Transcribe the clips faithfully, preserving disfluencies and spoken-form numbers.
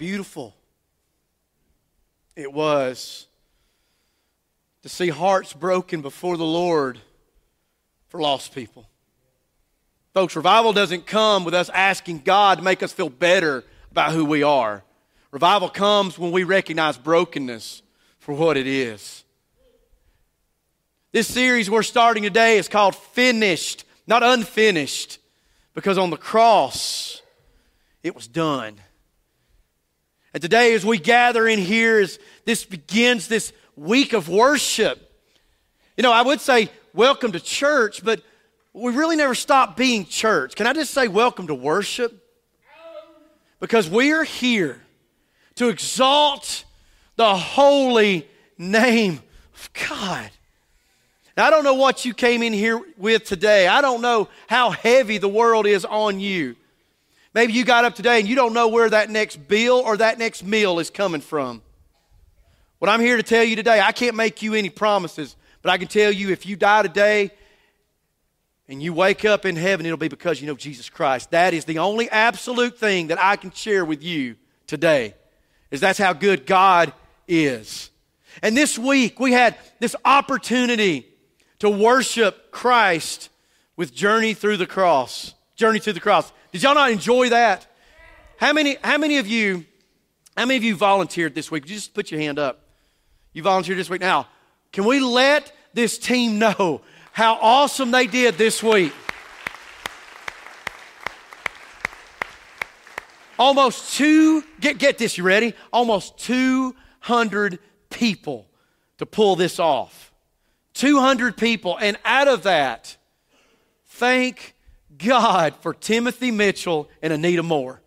beautiful it was to see hearts broken before the Lord for lost people. Folks, revival doesn't come with us asking God to make us feel better about who we are. Revival comes when we recognize brokenness for what it is. This series we're starting today is called Finished, not Unfinished, because on the cross, it was done. And today as we gather in here, as this begins this week of worship, you know, I would say welcome to church, but we really never stop being church. Can I just say welcome to worship? Because we are here to exalt the holy name of God. Now, I don't know what you came in here with today. I don't know how heavy the world is on you. Maybe you got up today and you don't know where that next bill or that next meal is coming from. What I'm here to tell you today, I can't make you any promises, but I can tell you if you die today and you wake up in heaven, it'll be because you know Jesus Christ. That is the only absolute thing that I can share with you today, is that's how good God is. And this week, we had this opportunity to worship Christ with Journey Through the Cross. Journey Through the Cross. Did y'all not enjoy that? How many, how many of you, how many of you volunteered this week? Would you just put your hand up? You volunteered this week. Now, can we let this team know how awesome they did this week? Almost two, get, get this, you ready? Almost two hundred people to pull this off. two hundred people, and out of that, thank God for Timothy Mitchell and Anita Moore.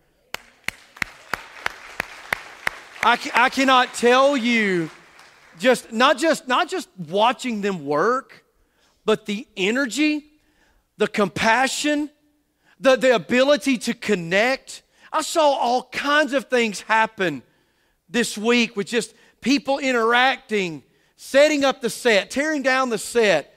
I, I cannot tell you, just not just not just watching them work, but the energy, the compassion, the, the ability to connect. I saw all kinds of things happen this week with just people interacting, setting up the set, tearing down the set,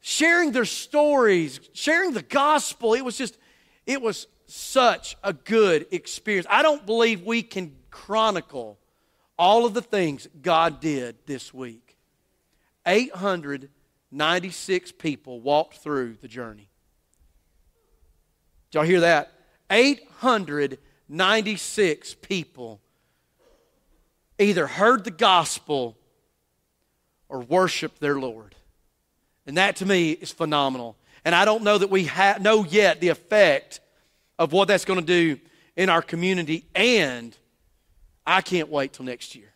sharing their stories, sharing the gospel. It was just, it was such a good experience. I don't believe we can chronicle all of the things God did this week. eight hundred ninety-six people walked through the journey. Did y'all hear that? eight hundred ninety-six people either heard the gospel or worship their Lord. And that to me is phenomenal. And I don't know that we ha- know yet the effect of what that's going to do in our community. And I can't wait till next year.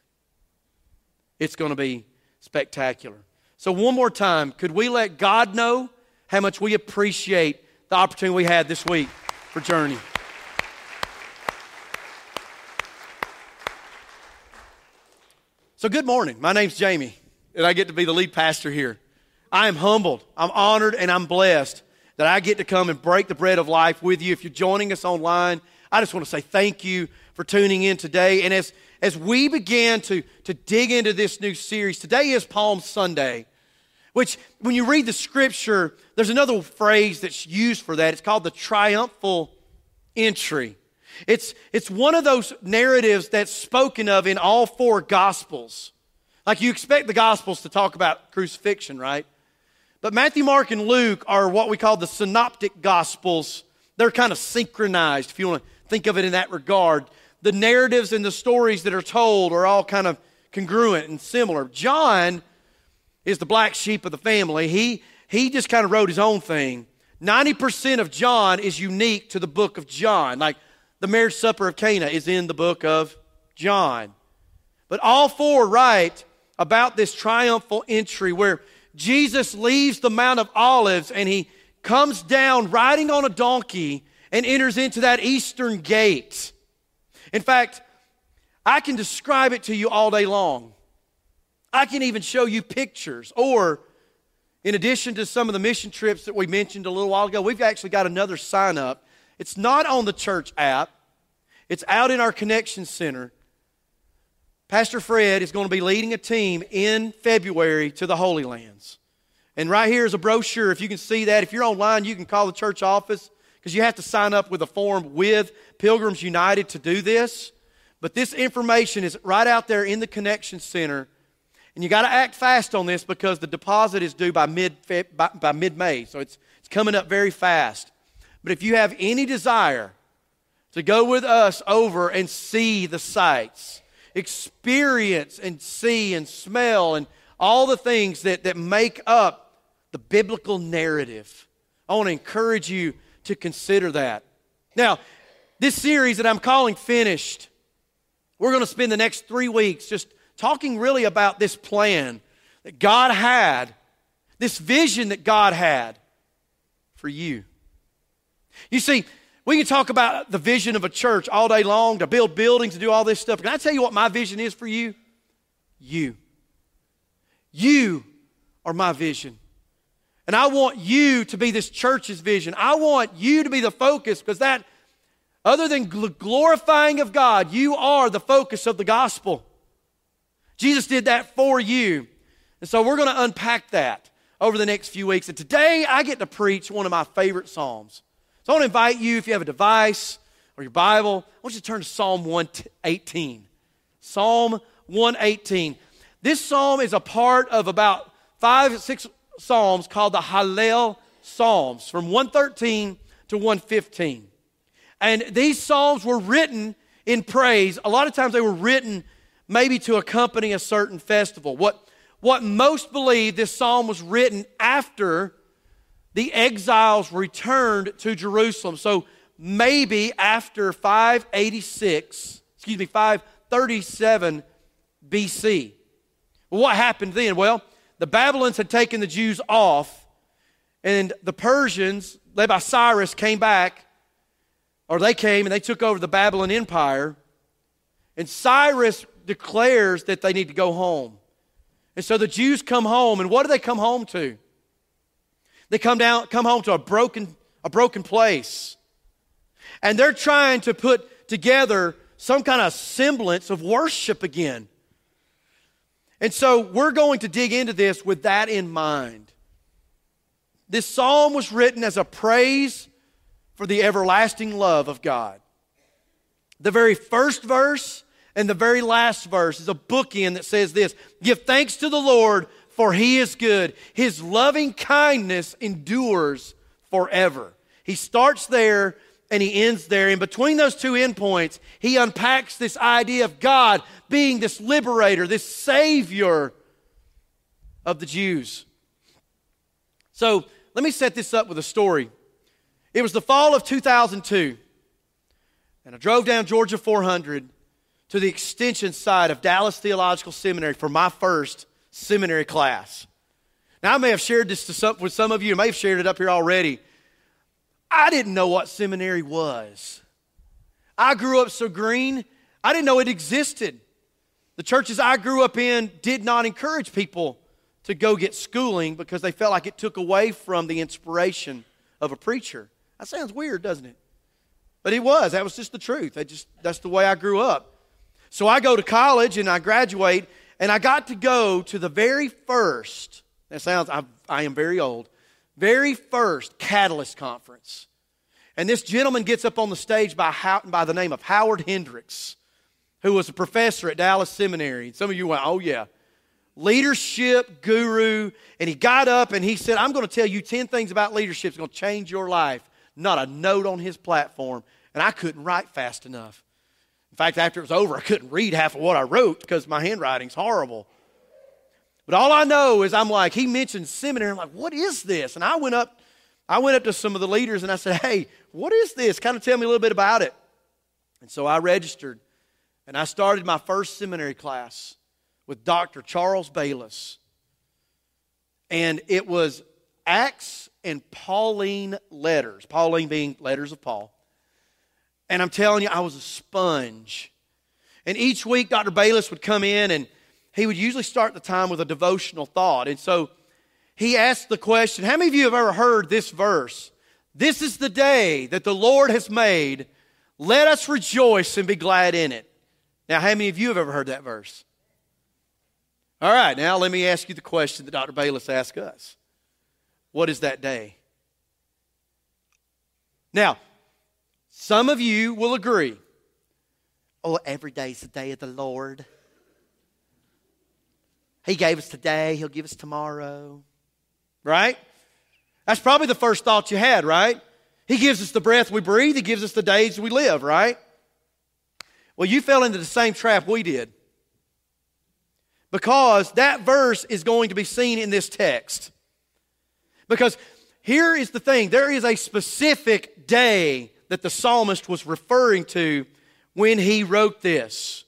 It's going to be spectacular. So one more time, could we let God know how much we appreciate the opportunity we had this week for Journey? So good morning. My name's Jamie, and I get to be the lead pastor here. I am humbled, I'm honored, and I'm blessed that I get to come and break the bread of life with you. If you're joining us online, I just want to say thank you for tuning in today. And as, as we begin to, to dig into this new series, today is Palm Sunday, which when you read the scripture, there's another phrase that's used for that. It's called the triumphal entry. It's, it's one of those narratives that's spoken of in all four Gospels. Like you expect the Gospels to talk about crucifixion, right? But Matthew, Mark, and Luke are what we call the synoptic Gospels. They're kind of synchronized, if you want to think of it in that regard. The narratives and the stories that are told are all kind of congruent and similar. John is the black sheep of the family. He, he just kind of wrote his own thing. ninety percent of John is unique to the book of John. Like the marriage supper of Cana is in the book of John. But all four write about this triumphal entry where Jesus leaves the Mount of Olives and he comes down riding on a donkey and enters into that eastern gate. In fact, I can describe it to you all day long. I can even show you pictures, or in addition to some of the mission trips that we mentioned a little while ago, we've actually got another sign up. It's not on the church app. It's out in our connection center. Pastor Fred is going to be leading a team in February to the Holy Lands. And right here is a brochure. If you can see that, if you're online, you can call the church office because you have to sign up with a form with Pilgrims United to do this. But this information is right out there in the Connection Center. And you got to act fast on this because the deposit is due by mid by, by mid-May. So it's, it's coming up very fast. But if you have any desire to go with us over and see the sights, experience and see and smell and all the things that, that make up the biblical narrative, I want to encourage you to consider that. Now, this series that I'm calling Finished, we're going to spend the next three weeks just talking really about this plan that God had, this vision that God had for you. You see, we can talk about the vision of a church all day long, to build buildings, to do all this stuff. Can I tell you what my vision is for you? You. You are my vision. And I want you to be this church's vision. I want you to be the focus, because that, other than gl- glorifying of God, you are the focus of the gospel. Jesus did that for you. And so we're going to unpack that over the next few weeks. And today I get to preach one of my favorite Psalms. So I want to invite you, if you have a device or your Bible, I want you to turn to Psalm one eighteen. Psalm one eighteen. This Psalm is a part of about five, six Psalms called the Hallel Psalms, from one thirteen to one fifteen. And these Psalms were written in praise. A lot of times they were written maybe to accompany a certain festival. What, what most believe, this psalm was written after the exiles returned to Jerusalem. So maybe after five eighty-six, excuse me, five thirty-seven B C. Well, what happened then? Well, the Babylonians had taken the Jews off, and the Persians, led by Cyrus, came back, or they came and they took over the Babylon Empire, and Cyrus declares that they need to go home. And so the Jews come home, and what do they come home to? They come down, come home to a broken, a broken place. And they're trying to put together some kind of semblance of worship again. And so we're going to dig into this with that in mind. This psalm was written as a praise for the everlasting love of God. The very first verse and the very last verse is a bookend that says this: "Give thanks to the Lord, for he is good. His loving kindness endures forever." He starts there and he ends there. And between those two endpoints, he unpacks this idea of God being this liberator, this savior of the Jews. So let me set this up with a story. It was the fall of two thousand two, and I drove down Georgia four hundred to the extension side of Dallas Theological Seminary for my first seminary class. Now, I may have shared this to some, with some of you. I may have shared it up here already. I didn't know what seminary was. I grew up so green, I didn't know it existed. The churches I grew up in did not encourage people to go get schooling because they felt like it took away from the inspiration of a preacher. That sounds weird, doesn't it? But it was. That was just the truth. I just, that's the way I grew up. So I go to college and I graduate, and I got to go to the very first, that sounds, I, I am very old, very first Catalyst Conference. And this gentleman gets up on the stage by, how, by the name of Howard Hendricks, who was a professor at Dallas Seminary. Some of you went, oh yeah, leadership guru. And he got up and he said, "I'm going to tell you ten things about leadership that's going to change your life." Not a note on his platform. And I couldn't write fast enough. In fact, after it was over, I couldn't read half of what I wrote because my handwriting's horrible. But all I know is I'm like, he mentioned seminary. I'm like, what is this? And I went up, I went up to some of the leaders and I said, "Hey, what is this? Kind of tell me a little bit about it." And so I registered and I started my first seminary class with Doctor Charles Bayless. And it was Acts and Pauline letters, Pauline being letters of Paul. And I'm telling you, I was a sponge. And each week, Doctor Bayless would come in, and he would usually start the time with a devotional thought. And so he asked the question, how many of you have ever heard this verse? "This is the day that the Lord has made. Let us rejoice and be glad in it." Now, how many of you have ever heard that verse? All right, now let me ask you the question that Doctor Bayless asked us. What is that day? Now, some of you will agree. Oh, every day's the day of the Lord. He gave us today. He'll give us tomorrow. Right? That's probably the first thought you had, right? He gives us the breath we breathe. He gives us the days we live, right? Well, you fell into the same trap we did. Because that verse is going to be seen in this text. Because here is the thing. There is a specific day that the psalmist was referring to when he wrote this.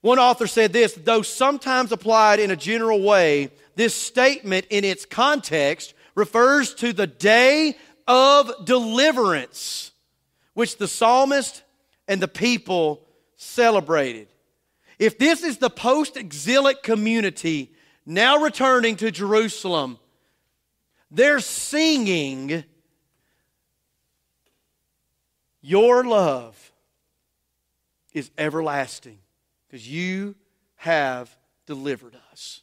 One author said this, though sometimes applied in a general way, this statement in its context refers to the day of deliverance, which the psalmist and the people celebrated. If this is the post-exilic community now returning to Jerusalem, they're singing, your love is everlasting because you have delivered us.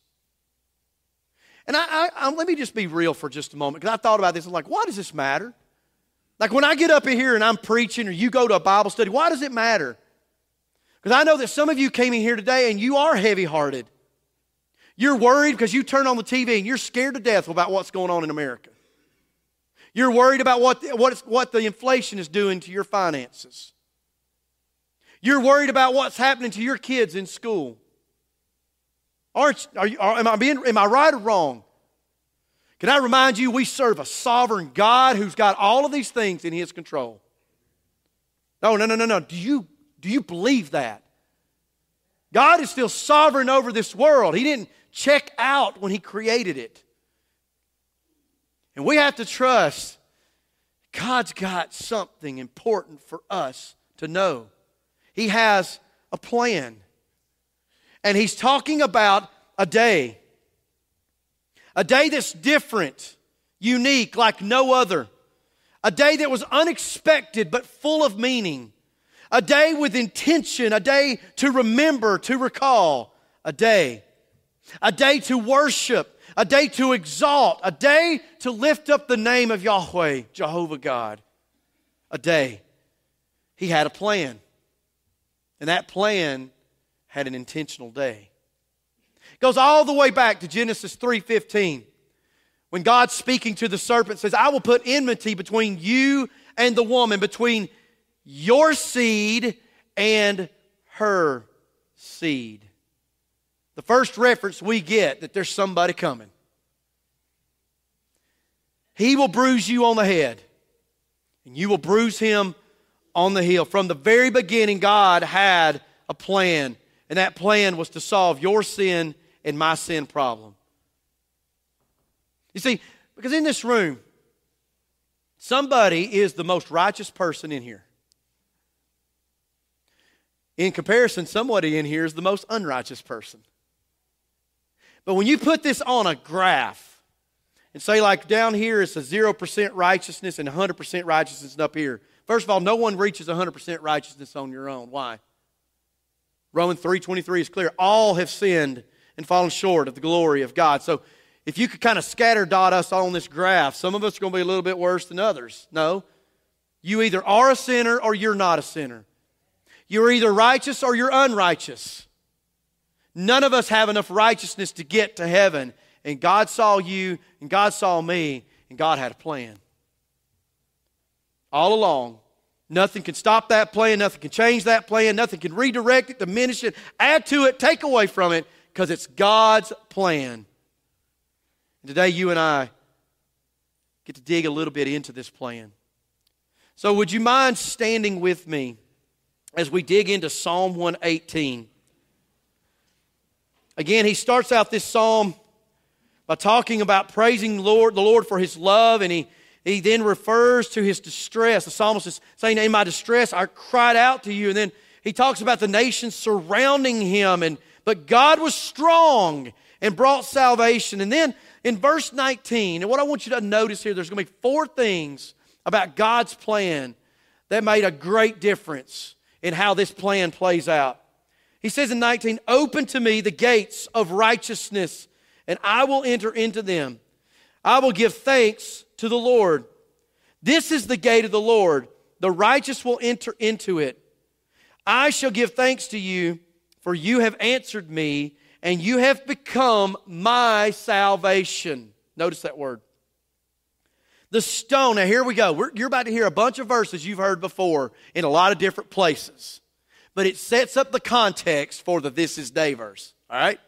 And I, I, I let me just be real for just a moment, because I thought about this. I'm like, why does this matter? Like when I get up in here and I'm preaching or you go to a Bible study, why does it matter? Because I know that some of you came in here today and you are heavy-hearted. You're worried because you turn on the T V and you're scared to death about what's going on in America. You're worried about what, what, it's, what the inflation is doing to your finances. You're worried about what's happening to your kids in school. Aren't, are you, are, am I being, am I right or wrong? Can I remind you, we serve a sovereign God who's got all of these things in His control. No, no, no, no, no. Do you, do you believe that? God is still sovereign over this world. He didn't check out when He created it. And we have to trust God's got something important for us to know. He has a plan. And He's talking about a day. A day that's different, unique, like no other. A day that was unexpected but full of meaning. A day with intention. A day to remember, to recall. A day. A day to worship. A day to exalt. A day to lift up the name of Yahweh, Jehovah God. A day. He had a plan. And that plan had an intentional day. It goes all the way back to Genesis three fifteen, when God, speaking to the serpent, says, I will put enmity between you and the woman, between your seed and her seed. The first reference we get that there's somebody coming. He will bruise you on the head, and you will bruise him on the heel. From the very beginning, God had a plan. And that plan was to solve your sin and my sin problem. You see, because in this room, somebody is the most righteous person in here. In comparison, somebody in here is the most unrighteous person. But when you put this on a graph and say, like down here it's a zero percent righteousness and one hundred percent righteousness up here. First of all, no one reaches one hundred percent righteousness on your own. Why? Romans three twenty-three is clear. All have sinned and fallen short of the glory of God. So if you could kind of scatter dot us on this graph, some of us are going to be a little bit worse than others. No. You either are a sinner or you're not a sinner. You're either righteous or you're unrighteous. None of us have enough righteousness to get to heaven. And God saw you, and God saw me, and God had a plan. All along. Nothing can stop that plan. Nothing can change that plan. Nothing can redirect it, diminish it, add to it, take away from it, because it's God's plan. And today you and I get to dig a little bit into this plan. So would you mind standing with me as we dig into Psalm one eighteen? Again, he starts out this psalm by talking about praising Lord, the Lord for His love, and he He then refers to his distress. The psalmist is saying, in my distress, I cried out to you. And then he talks about the nations surrounding him. And but God was strong and brought salvation. And then in verse nineteen, and what I want you to notice here, there's going to be four things about God's plan that made a great difference in how this plan plays out. He says in nineteen, open to me the gates of righteousness, and I will enter into them. I will give thanks to the Lord. This is the gate of the Lord. The righteous will enter into it. I shall give thanks to you, for you have answered me, and you have become my salvation. Notice that word. The stone. Now, here we go. We're, you're about to hear a bunch of verses you've heard before in a lot of different places. But it sets up the context for the This Is Day verse. All right?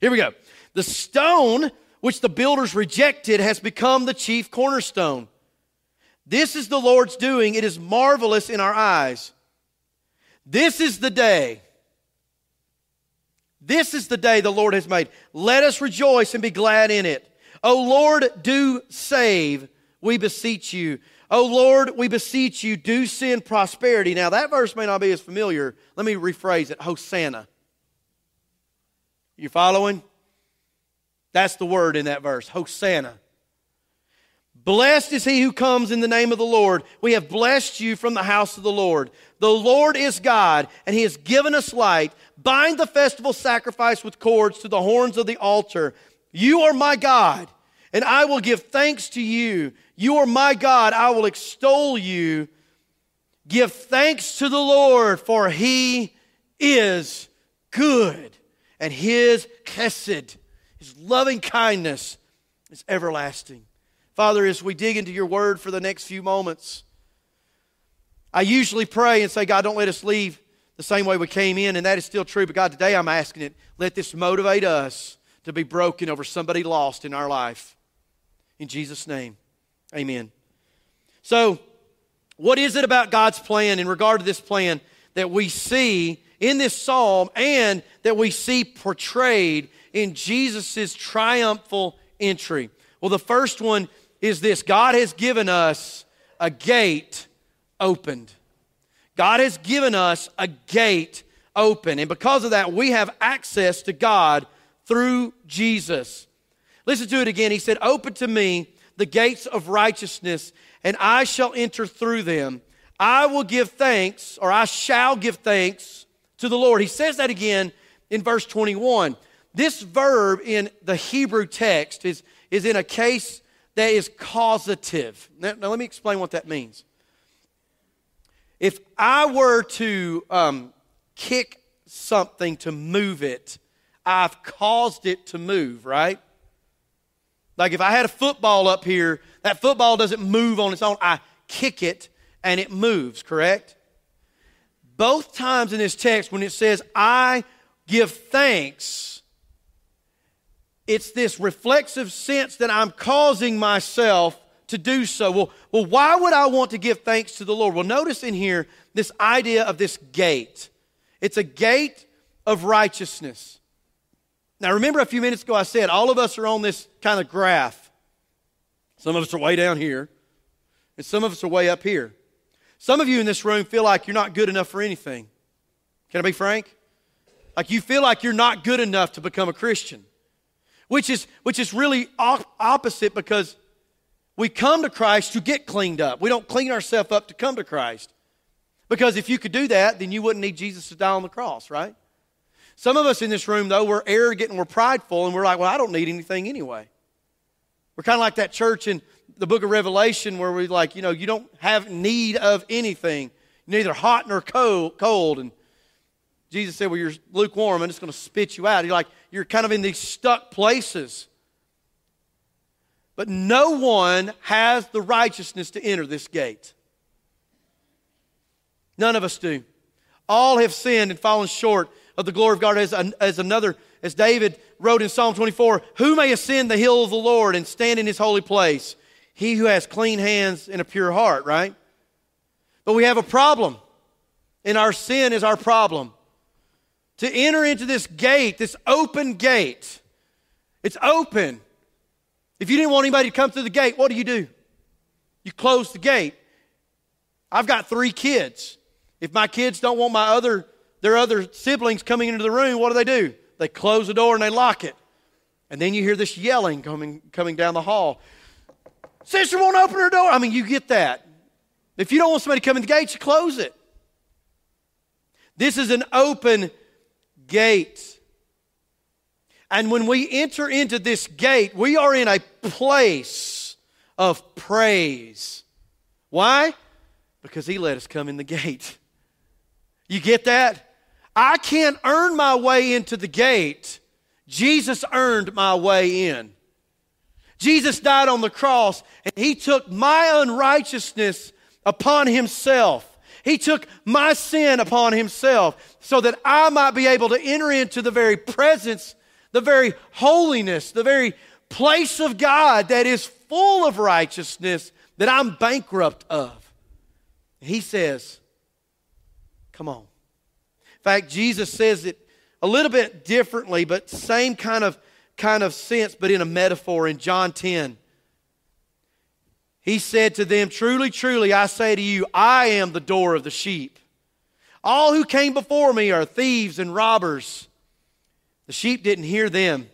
Here we go. The stone which the builders rejected has become the chief cornerstone. This is the Lord's doing. It is marvelous in our eyes. This is the day. This is the day the Lord has made. Let us rejoice and be glad in it. O Lord, do save, we beseech you. O Lord, we beseech you, do send prosperity. Now, that verse may not be as familiar. Let me rephrase it. Hosanna. You following? That's the word in that verse. Hosanna. Blessed is he who comes in the name of the Lord. We have blessed you from the house of the Lord. The Lord is God, and he has given us light. Bind the festival sacrifice with cords to the horns of the altar. You are my God, and I will give thanks to you. You are my God, I will extol you. Give thanks to the Lord, for he is good, and his chesed, his loving kindness, is everlasting. Father, as we dig into your word for the next few moments, I usually pray and say, God, don't let us leave the same way we came in, and that is still true. But God, today I'm asking it, let this motivate us to be broken over somebody lost in our life. In Jesus' name, amen. So, what is it about God's plan in regard to this plan that we see in this psalm and that we see portrayed in Jesus' triumphal entry? Well, the first one is this. God has given us a gate opened. God has given us a gate open. And because of that, we have access to God through Jesus. Listen to it again. He said, open to me the gates of righteousness, and I shall enter through them. I will give thanks, or I shall give thanks to the Lord. He says that again in verse twenty-one. This verb in the Hebrew text is, is in a case that is causative. Now, now let me explain what that means. If I were to um, kick something to move it, I've caused it to move, right? Like if I had a football up here, that football doesn't move on its own. I kick it and it moves, correct? Both times in this text when it says, I give thanks, it's this reflexive sense that I'm causing myself to do so. Well, well, why would I want to give thanks to the Lord? Well, notice in here this idea of this gate. It's a gate of righteousness. Now, remember a few minutes ago I said all of us are on this kind of graph. Some of us are way down here, and some of us are way up here. Some of you in this room feel like you're not good enough for anything. Can I be frank? Like you feel like you're not good enough to become a Christian. Which is which is really op- opposite because we come to Christ to get cleaned up. We don't clean ourselves up to come to Christ. Because if you could do that, then you wouldn't need Jesus to die on the cross, right? Some of us in this room, though, we're arrogant and we're prideful, and we're like, well, I don't need anything anyway. We're kind of like that church in the book of Revelation where we're like, you know, you don't have need of anything, neither hot nor cold. And Jesus said, well, you're lukewarm, I'm just going to spit you out. You're like, you're kind of in these stuck places. But no one has the righteousness to enter this gate. None of us do. All have sinned and fallen short of the glory of God. As, as another, as David wrote in Psalm twenty-four, who may ascend the hill of the Lord and stand in his holy place? He who has clean hands and a pure heart, right? But we have a problem. And our sin is our problem. To enter into this gate, this open gate. It's open. If you didn't want anybody to come through the gate, what do you do? You close the gate. I've got three kids. If my kids don't want my other, their other siblings coming into the room, what do they do? They close the door and they lock it. And then you hear this yelling coming, coming down the hall. Sister won't open her door. I mean, you get that. If you don't want somebody to come in the gate, you close it. This is an open gate. Gate. And when we enter into this gate, we are in a place of praise. Why? Because he let us come in the gate. You get that? I can't earn my way into the gate. Jesus earned my way in. Jesus died on the cross, and he took my unrighteousness upon himself. He took my sin upon himself so that I might be able to enter into the very presence, the very holiness, the very place of God that is full of righteousness that I'm bankrupt of. He says, come on. In fact, Jesus says it a little bit differently, but same kind of kind of sense, but in a metaphor in John ten. He said to them, truly, truly, I say to you, I am the door of the sheep. All who came before me are thieves and robbers. The sheep didn't hear them.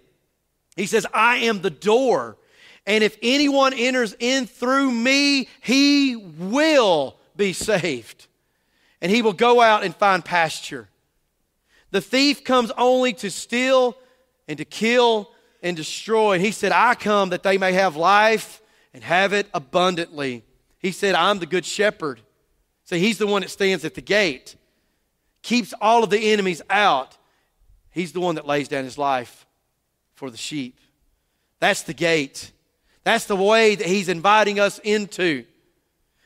He says, I am the door. And if anyone enters in through me, he will be saved. And he will go out and find pasture. The thief comes only to steal and to kill and destroy. And he said, I come that they may have life and have it abundantly. He said, I'm the good shepherd. So he's the one that stands at the gate, keeps all of the enemies out. He's the one that lays down his life for the sheep. That's the gate. That's the way that he's inviting us into.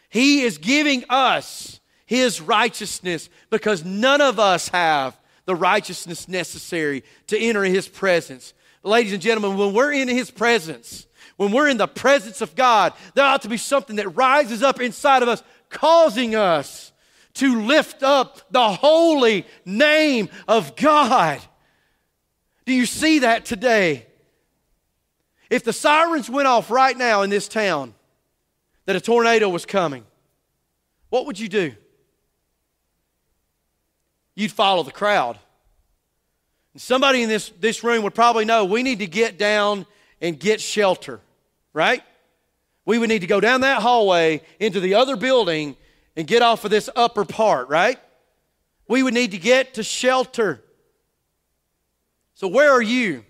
He is giving us his righteousness, because none of us have the righteousness necessary to enter his presence. Ladies and gentlemen, when we're in his presence, when we're in the presence of God, there ought to be something that rises up inside of us, causing us to lift up the holy name of God. Do you see that today? If the sirens went off right now in this town that a tornado was coming, what would you do? You'd follow the crowd. And somebody in this, this room would probably know we need to get down and get shelter, right? We would need to go down that hallway into the other building and get off of this upper part, right? We would need to get to shelter. So where are you?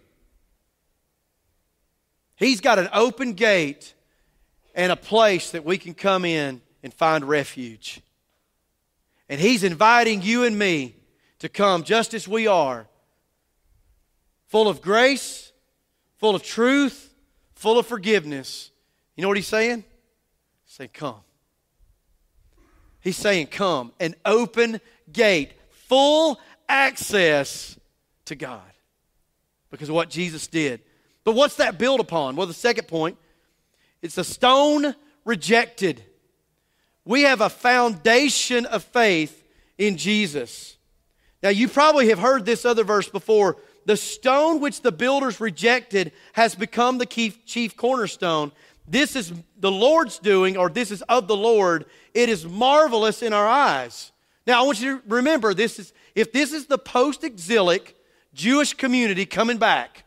He's got an open gate and a place that we can come in and find refuge. And he's inviting you and me to come just as we are, full of grace, full of truth, full of forgiveness. You know what he's saying? He's saying, come. He's saying, come. An open gate, full access to God because of what Jesus did. But what's that built upon? Well, the second point, it's a stone rejected. We have a foundation of faith in Jesus. Now, you probably have heard this other verse before. The stone which the builders rejected has become the chief cornerstone. This is the Lord's doing, or this is of the Lord. It is marvelous in our eyes. Now, I want you to remember, this is if this is the post-exilic Jewish community coming back,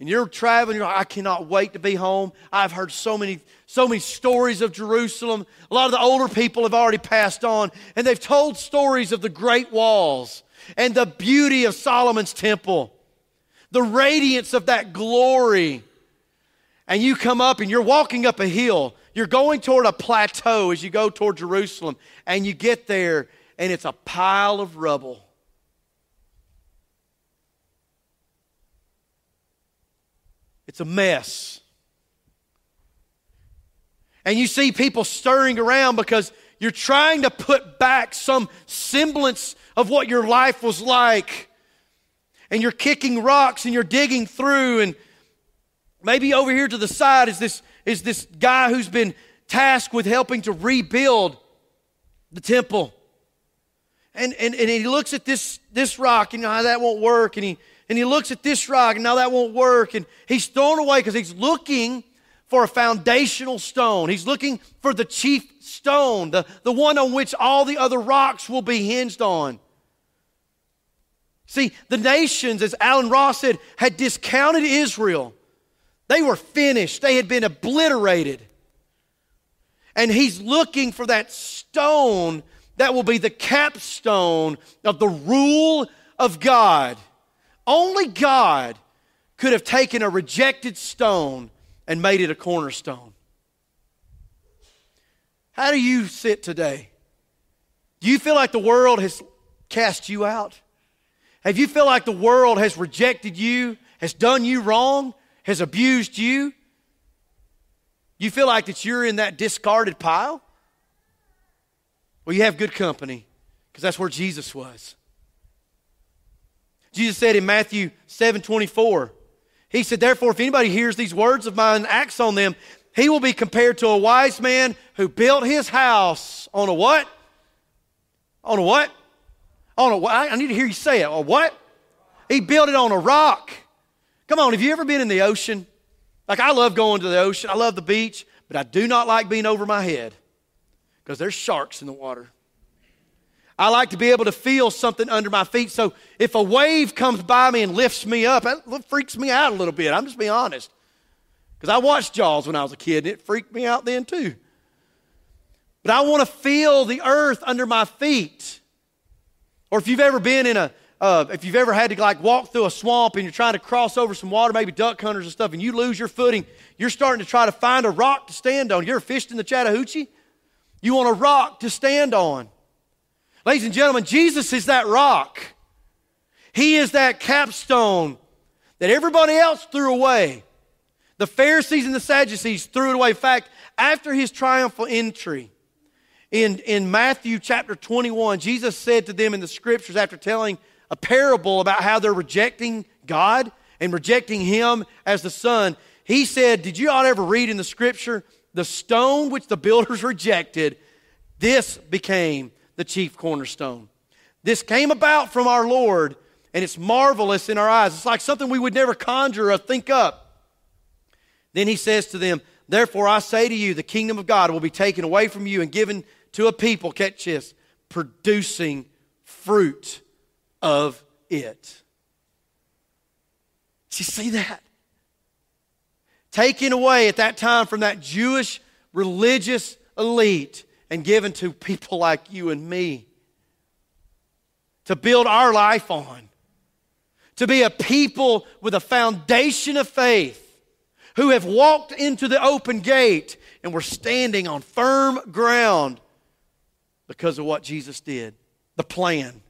and you're traveling, you're like, I cannot wait to be home. I've heard so many, so many stories of Jerusalem. A lot of the older people have already passed on, and they've told stories of the great walls and the beauty of Solomon's temple, the radiance of that glory. And you come up and you're walking up a hill. You're going toward a plateau as you go toward Jerusalem, and you get there, and it's a pile of rubble. It's a mess. And you see people stirring around because you're trying to put back some semblance of what your life was like. And you're kicking rocks and you're digging through. And maybe over here to the side is this, is this guy who's been tasked with helping to rebuild the temple. And, and, and he looks at this, this rock and, oh, that won't work. And he And he looks at this rock, and now that won't work. And he's thrown away because he's looking for a foundational stone. He's looking for the chief stone, the, the one on which all the other rocks will be hinged on. See, the nations, as Alan Ross said, had discounted Israel. They were finished. They had been obliterated. And he's looking for that stone that will be the capstone of the rule of God. Only God could have taken a rejected stone and made it a cornerstone. How do you sit today? Do you feel like the world has cast you out? If you feel like the world has rejected you, has done you wrong, has abused you, you feel like that you're in that discarded pile? Well, you have good company, because that's where Jesus was. Jesus said in Matthew seven twenty-four, he said, "Therefore, if anybody hears these words of mine and acts on them, he will be compared to a wise man who built his house on a what? On a what? On a what? I need to hear you say it. A what? He built it on a rock." Come on, have you ever been in the ocean? Like, I love going to the ocean. I love the beach, but I do not like being over my head because there's sharks in the water. I like to be able to feel something under my feet. So if a wave comes by me and lifts me up, that freaks me out a little bit. I'm just being honest. Because I watched Jaws when I was a kid, and it freaked me out then too. But I want to feel the earth under my feet. Or if you've ever been in a, uh, if you've ever had to like walk through a swamp and you're trying to cross over some water, maybe duck hunters and stuff, and you lose your footing, you're starting to try to find a rock to stand on. You're fished in the Chattahoochee. You want a rock to stand on. Ladies and gentlemen, Jesus is that rock. He is that capstone that everybody else threw away. The Pharisees and the Sadducees threw it away. In fact, after his triumphal entry in, in Matthew chapter twenty-one, Jesus said to them in the scriptures, after telling a parable about how they're rejecting God and rejecting him as the Son, he said, "Did you all ever read in the scripture, the stone which the builders rejected, this became the chief cornerstone. This came about from our Lord, and it's marvelous in our eyes." It's like something we would never conjure or think up. Then he says to them, "Therefore I say to you, the kingdom of God will be taken away from you and given to a people," catch this, "producing fruit of it." Did you see that? Taken away at that time from that Jewish religious elite and given to people like you and me to build our life on, to be a people with a foundation of faith who have walked into the open gate and we're standing on firm ground because of what Jesus did, the plan.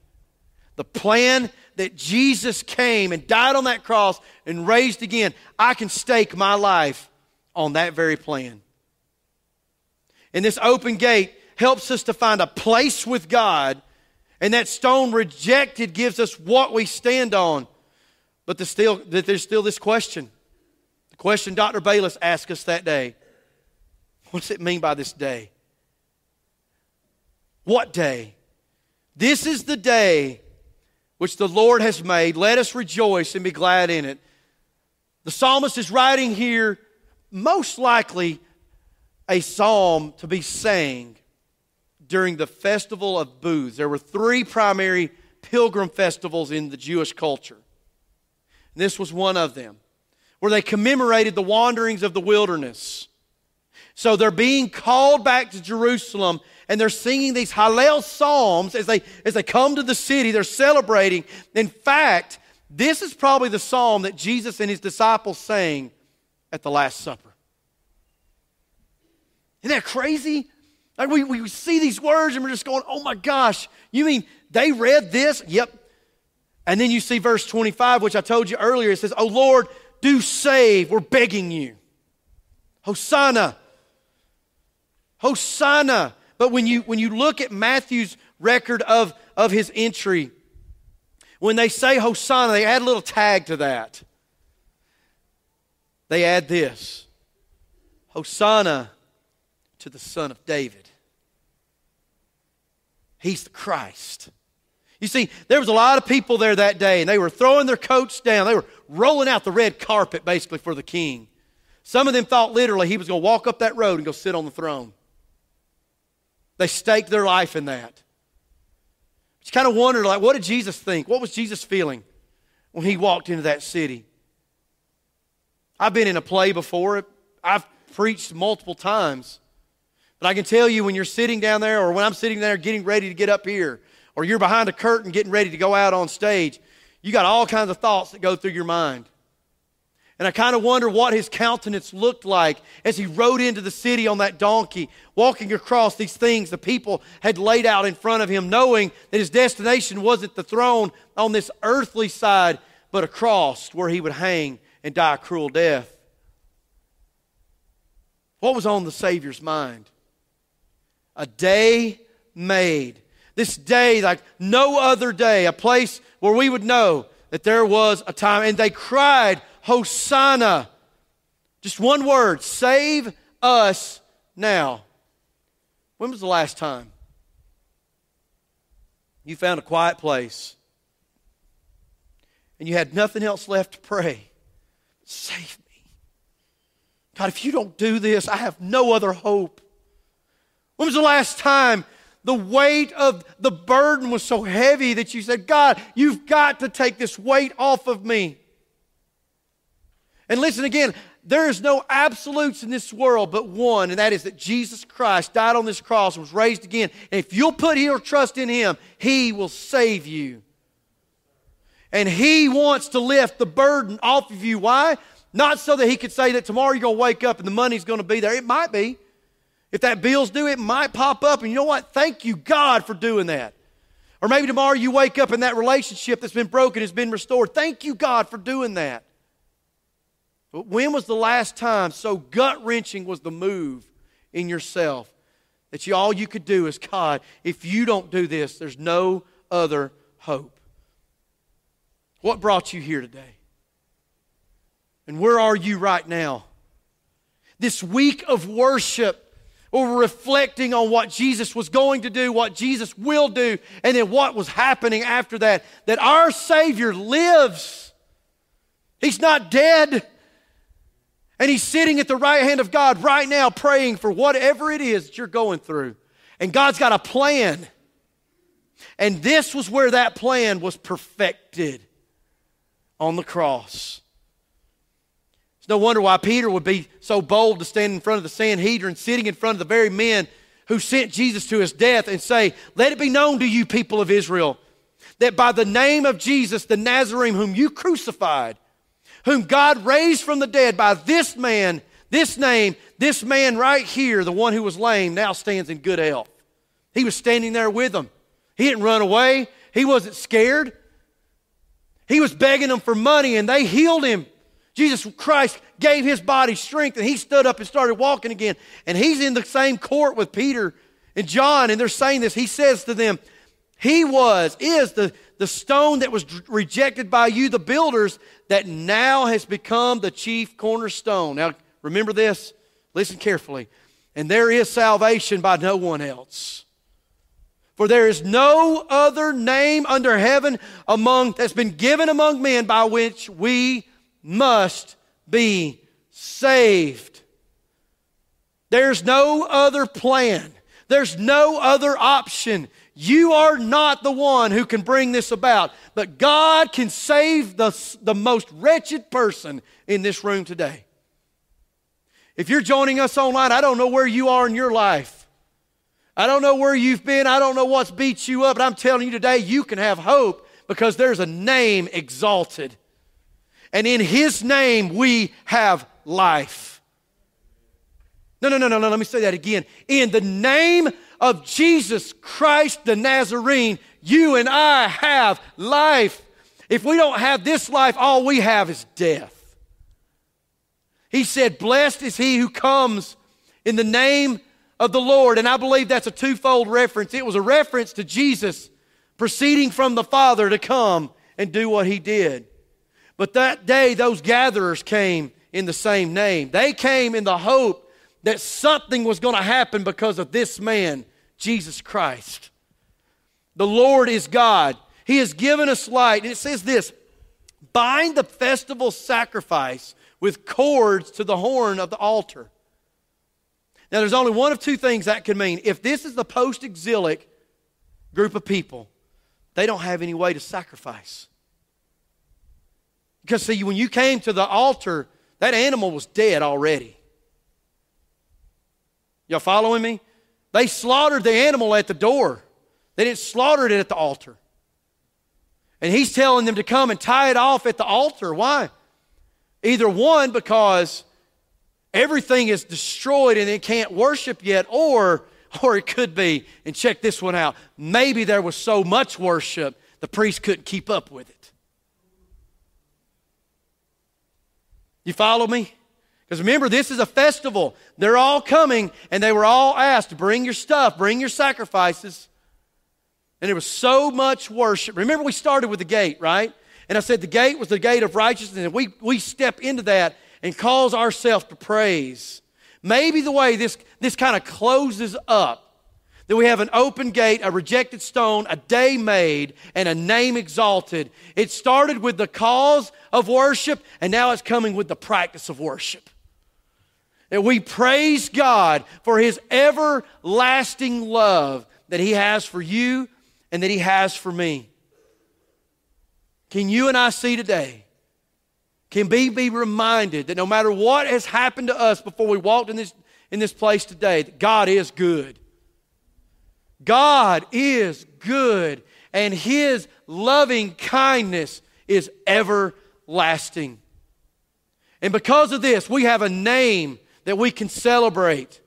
The plan that Jesus came and died on that cross and raised again. I can stake my life on that very plan. And this open gate helps us to find a place with God. And that stone rejected gives us what we stand on. But there's still, there's still this question. The question Doctor Bayless asked us that day. What does it mean by this day? What day? This is the day which the Lord has made. Let us rejoice and be glad in it. The psalmist is writing here, most likely, a psalm to be sang during the festival of booths. There were three primary pilgrim festivals in the Jewish culture. And this was one of them, where they commemorated the wanderings of the wilderness. So they're being called back to Jerusalem, and they're singing these Hallel psalms as they, as they come to the city. They're celebrating. In fact, this is probably the psalm that Jesus and his disciples sang at the Last Supper. Isn't that crazy? Like we, we see these words, and we're just going, oh my gosh, you mean they read this? Yep. And then you see verse twenty-five, which I told you earlier. It says, "Oh Lord, do save. We're begging you. Hosanna. Hosanna." But when you when you look at Matthew's record of, of his entry, when they say Hosanna, they add a little tag to that. They add this: Hosanna to the Son of David. He's the Christ. You see, there was a lot of people there that day, and they were throwing their coats down. They were rolling out the red carpet, basically, for the king. Some of them thought literally he was going to walk up that road and go sit on the throne. They staked their life in that. Just kind of wondered, like, what did Jesus think? What was Jesus feeling when he walked into that city? I've been in a play before. I've preached multiple times. But I can tell you, when you're sitting down there, or when I'm sitting there getting ready to get up here, or you're behind a curtain getting ready to go out on stage, you got all kinds of thoughts that go through your mind. And I kind of wonder what his countenance looked like as he rode into the city on that donkey, walking across these things the people had laid out in front of him, knowing that his destination wasn't the throne on this earthly side, but a cross where he would hang and die a cruel death. What was on the Savior's mind? A day made. This day, like no other day, a place where we would know that there was a time. And they cried, Hosanna. Just one word, save us now. When was the last time you found a quiet place and you had nothing else left to pray? Save me. God, if you don't do this, I have no other hope. When was the last time the weight of the burden was so heavy that you said, God, you've got to take this weight off of me? And listen again, there is no absolutes in this world but one, and that is that Jesus Christ died on this cross and was raised again. And if you'll put your trust in Him, He will save you. And He wants to lift the burden off of you. Why? Not so that He could say that tomorrow you're going to wake up and the money's going to be there. It might be. If that bill's due, it might pop up. And you know what? Thank you, God, for doing that. Or maybe tomorrow you wake up and that relationship that's been broken has been restored. Thank you, God, for doing that. But when was the last time so gut-wrenching was the move in yourself that you, all you could do is, God, if you don't do this, there's no other hope? What brought you here today? And where are you right now? This week of worship, where we're reflecting on what Jesus was going to do, what Jesus will do, and then what was happening after that, that our Savior lives. He's not dead. And He's sitting at the right hand of God right now praying for whatever it is that you're going through. And God's got a plan. And this was where that plan was perfected, on the cross. It's no wonder why Peter would be so bold to stand in front of the Sanhedrin, sitting in front of the very men who sent Jesus to His death, and say, let it be known to you people of Israel that by the name of Jesus, the Nazarene, whom you crucified, whom God raised from the dead, by this man, this name, this man right here, the one who was lame, now stands in good health. He was standing there with them. He didn't run away. He wasn't scared. He was begging them for money, and they healed him. Jesus Christ gave His body strength, and He stood up and started walking again. And He's in the same court with Peter and John, and they're saying this. He says to them, He was, is the, the stone that was rejected by you, the builders, that now has become the chief cornerstone. Now, remember this. Listen carefully. And there is salvation by no one else. For there is no other name under heaven among that's been given among men by which we must be saved. There's no other plan. There's no other option. You are not the one who can bring this about, but God can save the, the most wretched person in this room today. If you're joining us online, I don't know where you are in your life. I don't know where you've been. I don't know what's beat you up, but I'm telling you today, you can have hope because there's a name exalted. And in His name, we have life. No, no, no, no, no, let me say that again. In the name of Jesus Christ the Nazarene, you and I have life. If we don't have this life, all we have is death. He said, blessed is he who comes in the name of the Lord. And I believe that's a twofold reference. It was a reference to Jesus proceeding from the Father to come and do what He did. But that day, those gatherers came in the same name. They came in the hope that something was going to happen because of this man, Jesus Christ. The Lord is God. He has given us light. And it says this, bind the festival sacrifice with cords to the horn of the altar. Now there's only one of two things that could mean. If this is the post-exilic group of people, they don't have any way to sacrifice. Because see, when you came to the altar, that animal was dead already. Y'all following me? They slaughtered the animal at the door. They didn't slaughter it at the altar. And He's telling them to come and tie it off at the altar. Why? Either one, because everything is destroyed and it can't worship yet, or, or it could be, and check this one out, maybe there was so much worship the priest couldn't keep up with it. You follow me? Because remember, this is a festival. They're all coming, and they were all asked to bring your stuff, bring your sacrifices. And there was so much worship. Remember, we started with the gate, right? And I said the gate was the gate of righteousness, and we, we step into that and cause ourselves to praise. Maybe the way this, this kind of closes up, that we have an open gate, a rejected stone, a day made, and a name exalted. It started with the cause of worship, and now it's coming with the practice of worship. That we praise God for His everlasting love that He has for you and that He has for me. Can you and I see today, can we be reminded that no matter what has happened to us before we walked in this, in this place today, that God is good. God is good, and His loving kindness is everlasting. And because of this, we have a name that we can celebrate.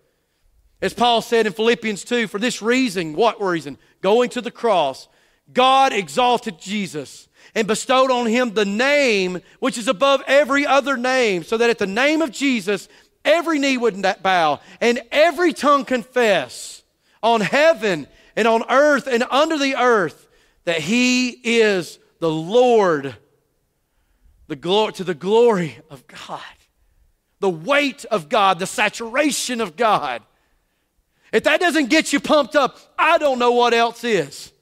As Paul said in Philippians two, for this reason, what reason? Going to the cross, God exalted Jesus and bestowed on Him the name which is above every other name, so that at the name of Jesus, every knee would bow and every tongue confess, on heaven and on earth and under the earth, that He is the Lord, the glory, to the glory of God, the weight of God, the saturation of God. If that doesn't get you pumped up, I don't know what else is.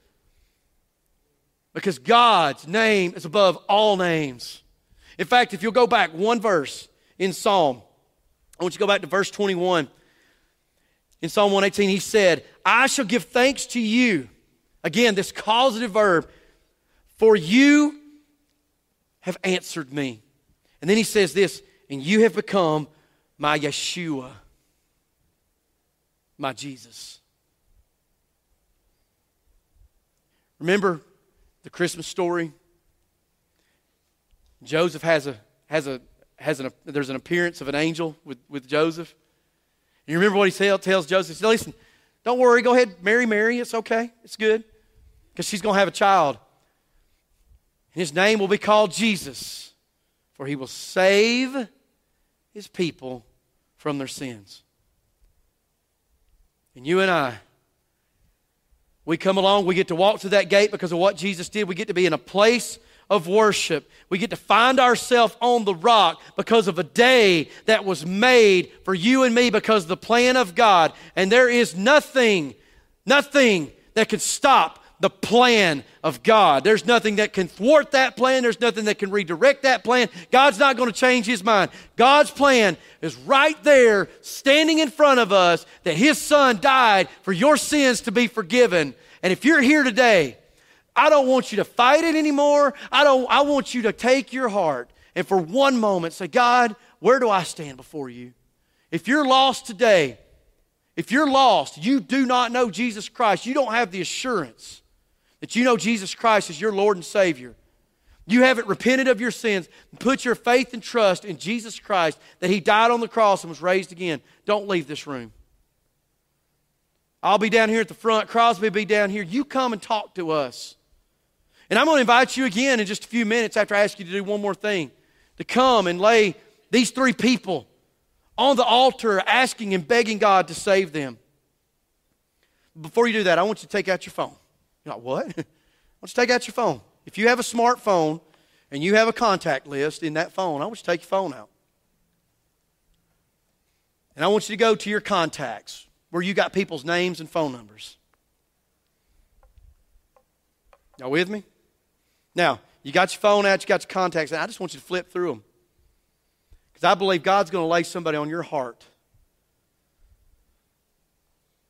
Because God's name is above all names. In fact, if you'll go back one verse in Psalm, I want you to go back to verse twenty-one. In Psalm one eighteen, he said, I shall give thanks to you. Again, this causative verb. For you have answered me. And then he says this, and you have become my Yeshua, my Jesus. Remember the Christmas story? Joseph has a, has a, has an, there's an appearance of an angel with, with Joseph. You remember what he tells Joseph? He said, listen, don't worry. Go ahead, marry Mary. It's okay. It's good. Because she's going to have a child. And his name will be called Jesus, for He will save His people from their sins. And you and I, we come along. We get to walk through that gate because of what Jesus did. We get to be in a place of worship. We get to find ourselves on the rock because of a day that was made for you and me because of the plan of God. And there is nothing, nothing that can stop the plan of God. There's nothing that can thwart that plan. There's nothing that can redirect that plan. God's not going to change His mind. God's plan is right there standing in front of us, that His Son died for your sins to be forgiven. And if you're here today, I don't want you to fight it anymore. I don't. I want you to take your heart and for one moment say, God, where do I stand before You? If you're lost today, if you're lost, you do not know Jesus Christ, you don't have the assurance that you know Jesus Christ is your Lord and Savior, you haven't repented of your sins and put your faith and trust in Jesus Christ, that He died on the cross and was raised again, don't leave this room. I'll be down here at the front. Crosby will be down here. You come and talk to us. And I'm going to invite you again in just a few minutes after I ask you to do one more thing, to come and lay these three people on the altar, asking and begging God to save them. Before you do that, I want you to take out your phone. You're like, what? I want you to take out your phone. If you have a smartphone and you have a contact list in that phone, I want you to take your phone out. And I want you to go to your contacts where you got people's names and phone numbers. Y'all with me? Now, you got your phone out, you got your contacts, and I just want you to flip through them. Because I believe God's going to lay somebody on your heart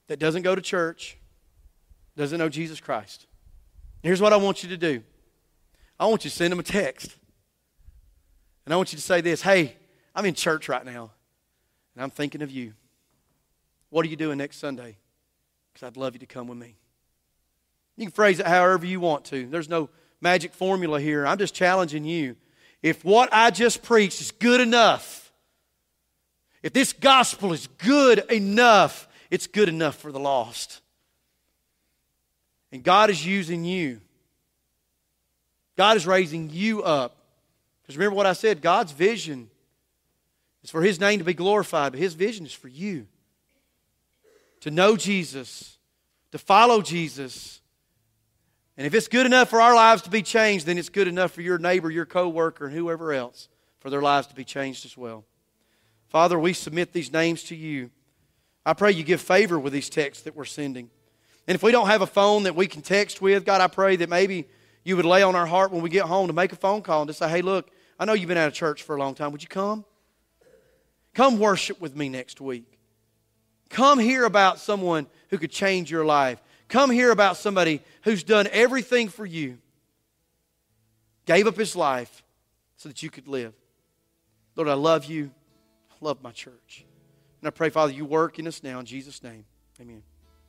that doesn't go to church, doesn't know Jesus Christ. And here's what I want you to do. I want you to send them a text. And I want you to say this, hey, I'm in church right now, and I'm thinking of you. What are you doing next Sunday? Because I'd love you to come with me. You can phrase it however you want to. There's no magic formula here. I'm just challenging you. if what I just preached is good enough, if this gospel is good enough, it's good enough for the lost. And God is using you. God is raising you up. Because remember what I said, God's vision is for His name to be glorified, but His vision is for you to know Jesus, to follow Jesus. And if it's good enough for our lives to be changed, then it's good enough for your neighbor, your coworker, and whoever else for their lives to be changed as well. Father, we submit these names to You. I pray You give favor with these texts that we're sending. And if we don't have a phone that we can text with, God, I pray that maybe You would lay on our heart when we get home to make a phone call and to say, hey, look, I know you've been out of church for a long time. Would you come? Come worship with me next week. Come hear about someone who could change your life. Come hear about somebody who's done everything for you, gave up his life so that you could live. Lord, I love You. I love my church. And I pray, Father, You work in us now in Jesus' name. Amen.